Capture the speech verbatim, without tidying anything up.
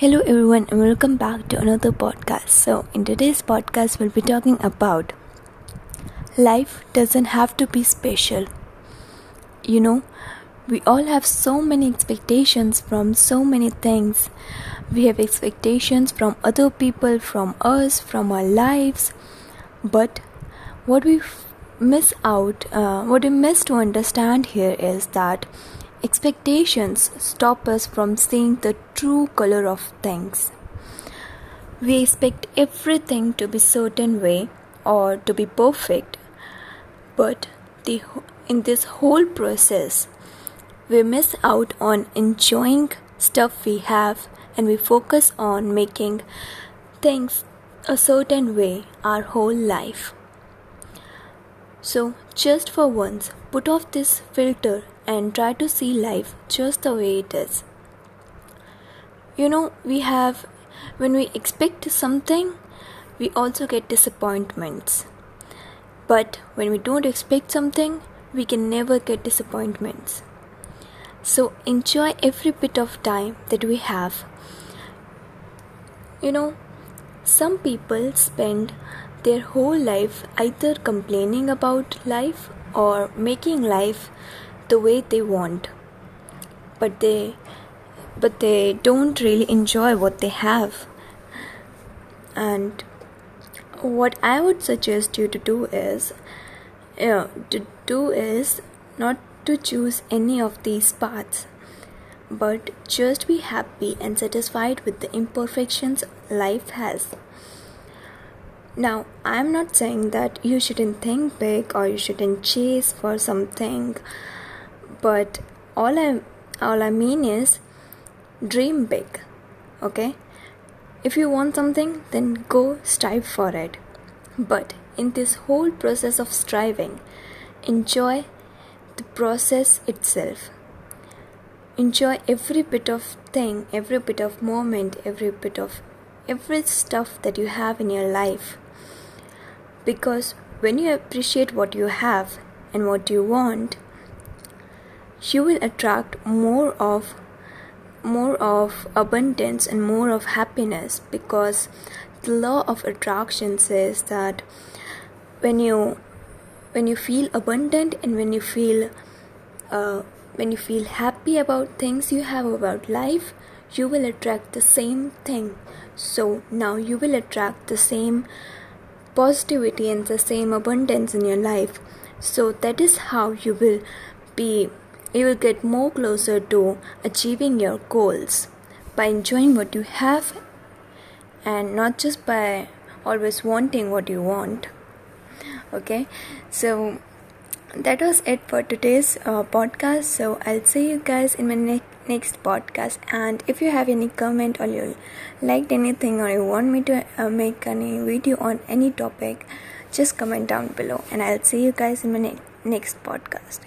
Hello everyone and welcome back to another podcast. So in today's podcast we'll be talking about life doesn't have to be special. You know, we all have so many expectations from so many things. We have expectations from other people, from us, from our lives. But what we miss out, uh, what we miss to understand here is that expectations stop us from seeing the true color of things. We expect everything to be a certain way or to be perfect, but the, in this whole process, we miss out on enjoying stuff we have and we focus on making things a certain way our whole life. So just for once, put off this filter and try to see life just the way it is. You know, we have, when we expect something, we also get disappointments. But when we don't expect something, we can never get disappointments. So enjoy every bit of time that we have. You know, some people spend their whole life either complaining about life or making life the way they want, but they but they don't really enjoy what they have. And what I would suggest you to do is you know, to do is not to choose any of these paths, but just be happy and satisfied with the imperfections life has. Now, I'm not saying that you shouldn't think big or you shouldn't chase for something, but all I all I mean is dream big, okay? If you want something, then go strive for it. But in this whole process of striving, enjoy the process itself. Enjoy every bit of thing, every bit of moment, every bit of every stuff that you have in your life. Because when you appreciate what you have and what you want, you will attract more of more of abundance and more of happiness, because the law of attraction says that when you when you feel abundant and when you feel uh, when you feel happy about things you have, about life, you will attract the same thing. So now you will attract the same positivity and the same abundance in your life. So that is how you will be You will get more closer to achieving your goals by enjoying what you have and not just by always wanting what you want. Okay, so that was it for today's uh, podcast. So I'll see you guys in my ne- next podcast. And if you have any comment or you liked anything or you want me to uh, make any video on any topic, just comment down below and I'll see you guys in my ne- next podcast.